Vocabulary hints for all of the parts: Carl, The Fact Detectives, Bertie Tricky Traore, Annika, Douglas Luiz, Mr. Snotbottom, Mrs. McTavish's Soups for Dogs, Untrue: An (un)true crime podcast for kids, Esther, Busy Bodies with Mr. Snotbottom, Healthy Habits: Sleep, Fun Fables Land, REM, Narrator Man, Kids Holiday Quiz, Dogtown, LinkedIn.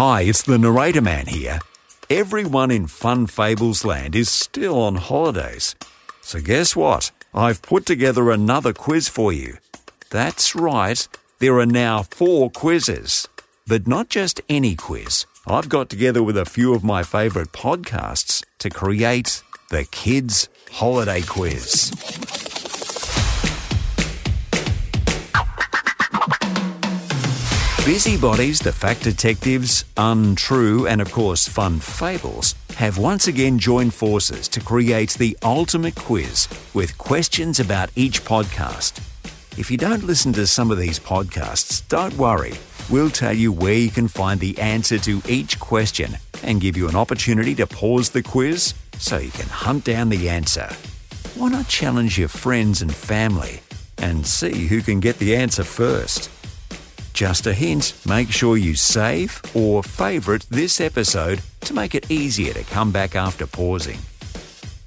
Hi, it's the Narrator Man here. Everyone in Fun Fables Land is still on holidays. So guess what? I've put together another quiz for you. That's right, there are now 4 quizzes. But not just any quiz. I've got together with a few of my favourite podcasts to create the Kids Holiday Quiz. Busy Bodies, The Fact Detectives, Untrue, and of course Fun Fables have once again joined forces to create the ultimate quiz with questions about each podcast. If you don't listen to some of these podcasts, don't worry. We'll tell you where you can find the answer to each question and give you an opportunity to pause the quiz so you can hunt down the answer. Why not challenge your friends and family and see who can get the answer first? Just a hint, make sure you save or favourite this episode to make it easier to come back after pausing.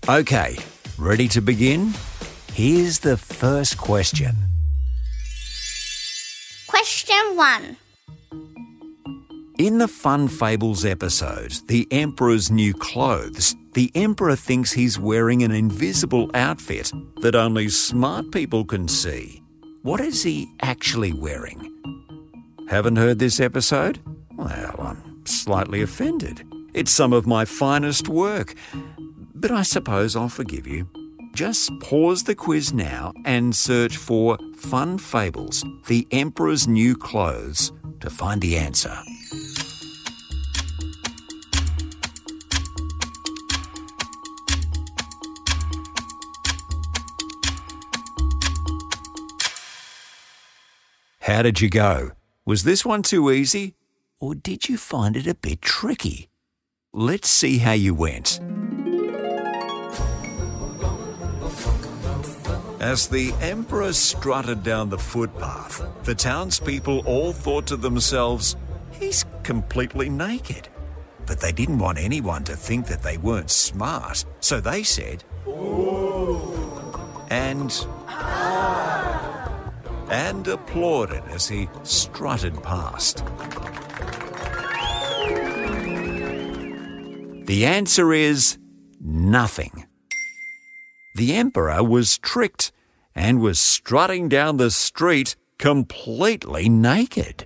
OK, ready to begin? Here's the first question. Question 1. In the Fun Fables episode, The Emperor's New Clothes, the Emperor thinks he's wearing an invisible outfit that only smart people can see. What is he actually wearing? Haven't heard this episode? Well, I'm slightly offended. It's some of my finest work. But I suppose I'll forgive you. Just pause the quiz now and search for Fun Fables, The Emperor's New Clothes, to find the answer. How did you go? Was this one too easy, or did you find it a bit tricky? Let's see how you went. As the Emperor strutted down the footpath, the townspeople all thought to themselves, he's completely naked. But they didn't want anyone to think that they weren't smart, so they said, "Ooh," and applauded as he strutted past. The answer is nothing. The Emperor was tricked and was strutting down the street completely naked.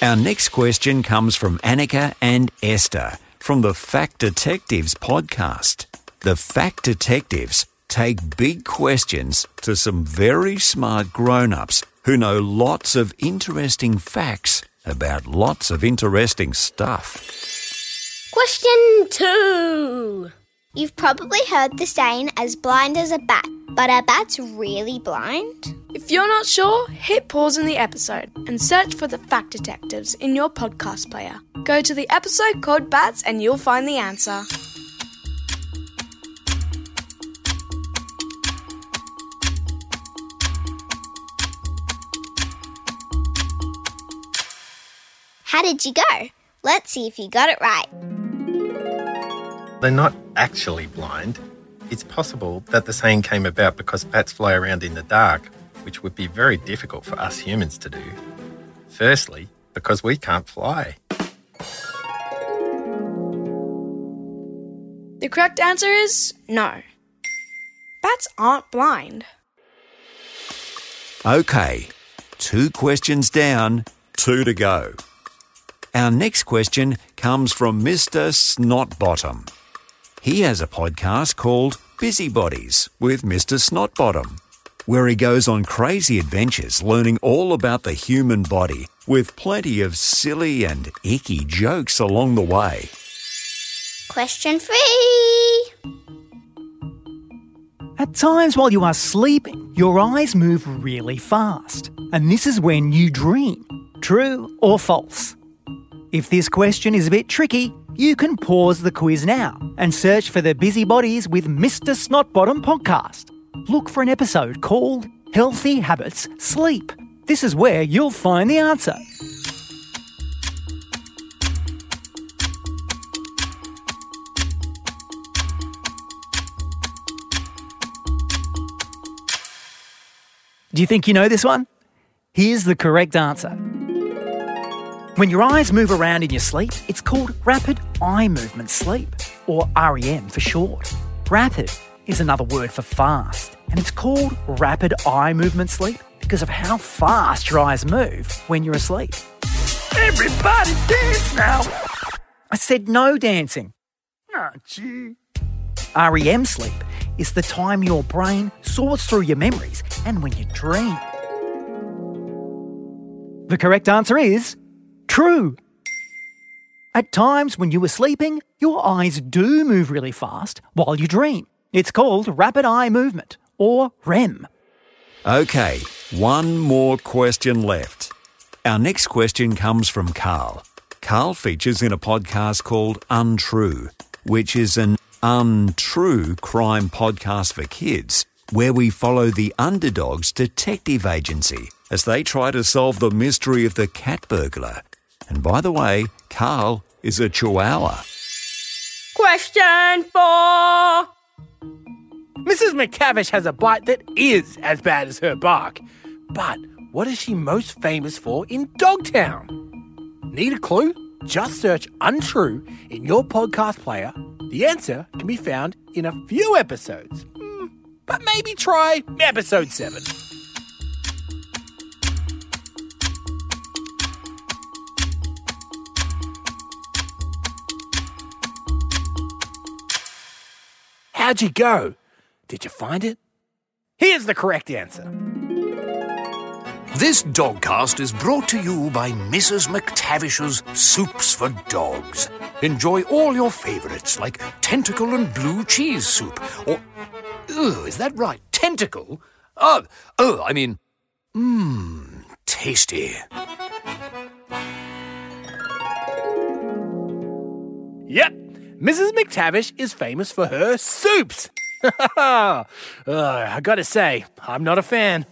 Our next question comes from Annika and Esther from the Fact Detectives podcast. The Fact Detectives take big questions to some very smart grown-ups who know lots of interesting facts about lots of interesting stuff. Question 2. You've probably heard the saying, as blind as a bat, but are bats really blind? If you're not sure, hit pause in the episode and search for the Fact Detectives in your podcast player. Go to the episode called Bats and you'll find the answer. How did you go? Let's see if you got it right. They're not actually blind. It's possible that the saying came about because bats fly around in the dark, which would be very difficult for us humans to do. Firstly, because we can't fly. The correct answer is no. Bats aren't blind. OK, 2 questions down, 2 to go. Our next question comes from Mr. Snotbottom. He has a podcast called Busy Bodies with Mr. Snotbottom, where he goes on crazy adventures learning all about the human body with plenty of silly and icky jokes along the way. Question 3. At times while you are sleeping, your eyes move really fast, and this is when you dream. True or false? If this question is a bit tricky, you can pause the quiz now and search for the Busy Bodies with Mr. Snotbottom podcast. Look for an episode called Healthy Habits: Sleep. This is where you'll find the answer. Do you think you know this one? Here's the correct answer. When your eyes move around in your sleep, it's called rapid eye movement sleep, or REM for short. Rapid is another word for fast, and it's called rapid eye movement sleep because of how fast your eyes move when you're asleep. Everybody dance now! I said no dancing. Oh, gee. REM sleep is the time your brain sorts through your memories and when you dream. The correct answer is true. At times when you were sleeping, your eyes do move really fast while you dream. It's called rapid eye movement, or REM. OK, one more question left. Our next question comes from Carl. Carl features in a podcast called Untrue, which is an untrue crime podcast for kids, where we follow the Underdog's detective agency as they try to solve the mystery of the cat burglar. And by the way, Carl is a chihuahua. Question 4. Mrs. McTavish has a bite that is as bad as her bark. But what is she most famous for in Dogtown? Need a clue? Just search Untrue in your podcast player. The answer can be found in a few episodes. But maybe try episode 7. How'd you go? Did you find it? Here's the correct answer. This dogcast is brought to you by Mrs. McTavish's Soups for Dogs. Enjoy all your favourites like tentacle and blue cheese soup or... Oh, is that right? Tentacle? Oh, I mean... tasty. Yep, Mrs. McTavish is famous for her soups. I gotta say, I'm not a fan.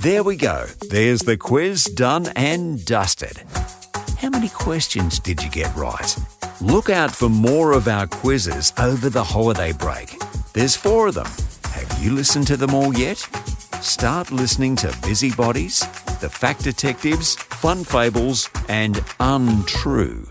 There we go. There's the quiz done and dusted. How many questions did you get right? Look out for more of our quizzes over the holiday break. There's 4 of them. Have you listened to them all yet? Start listening to Busy Bodies, The Fact Detectives, Fun Fables, and Untrue.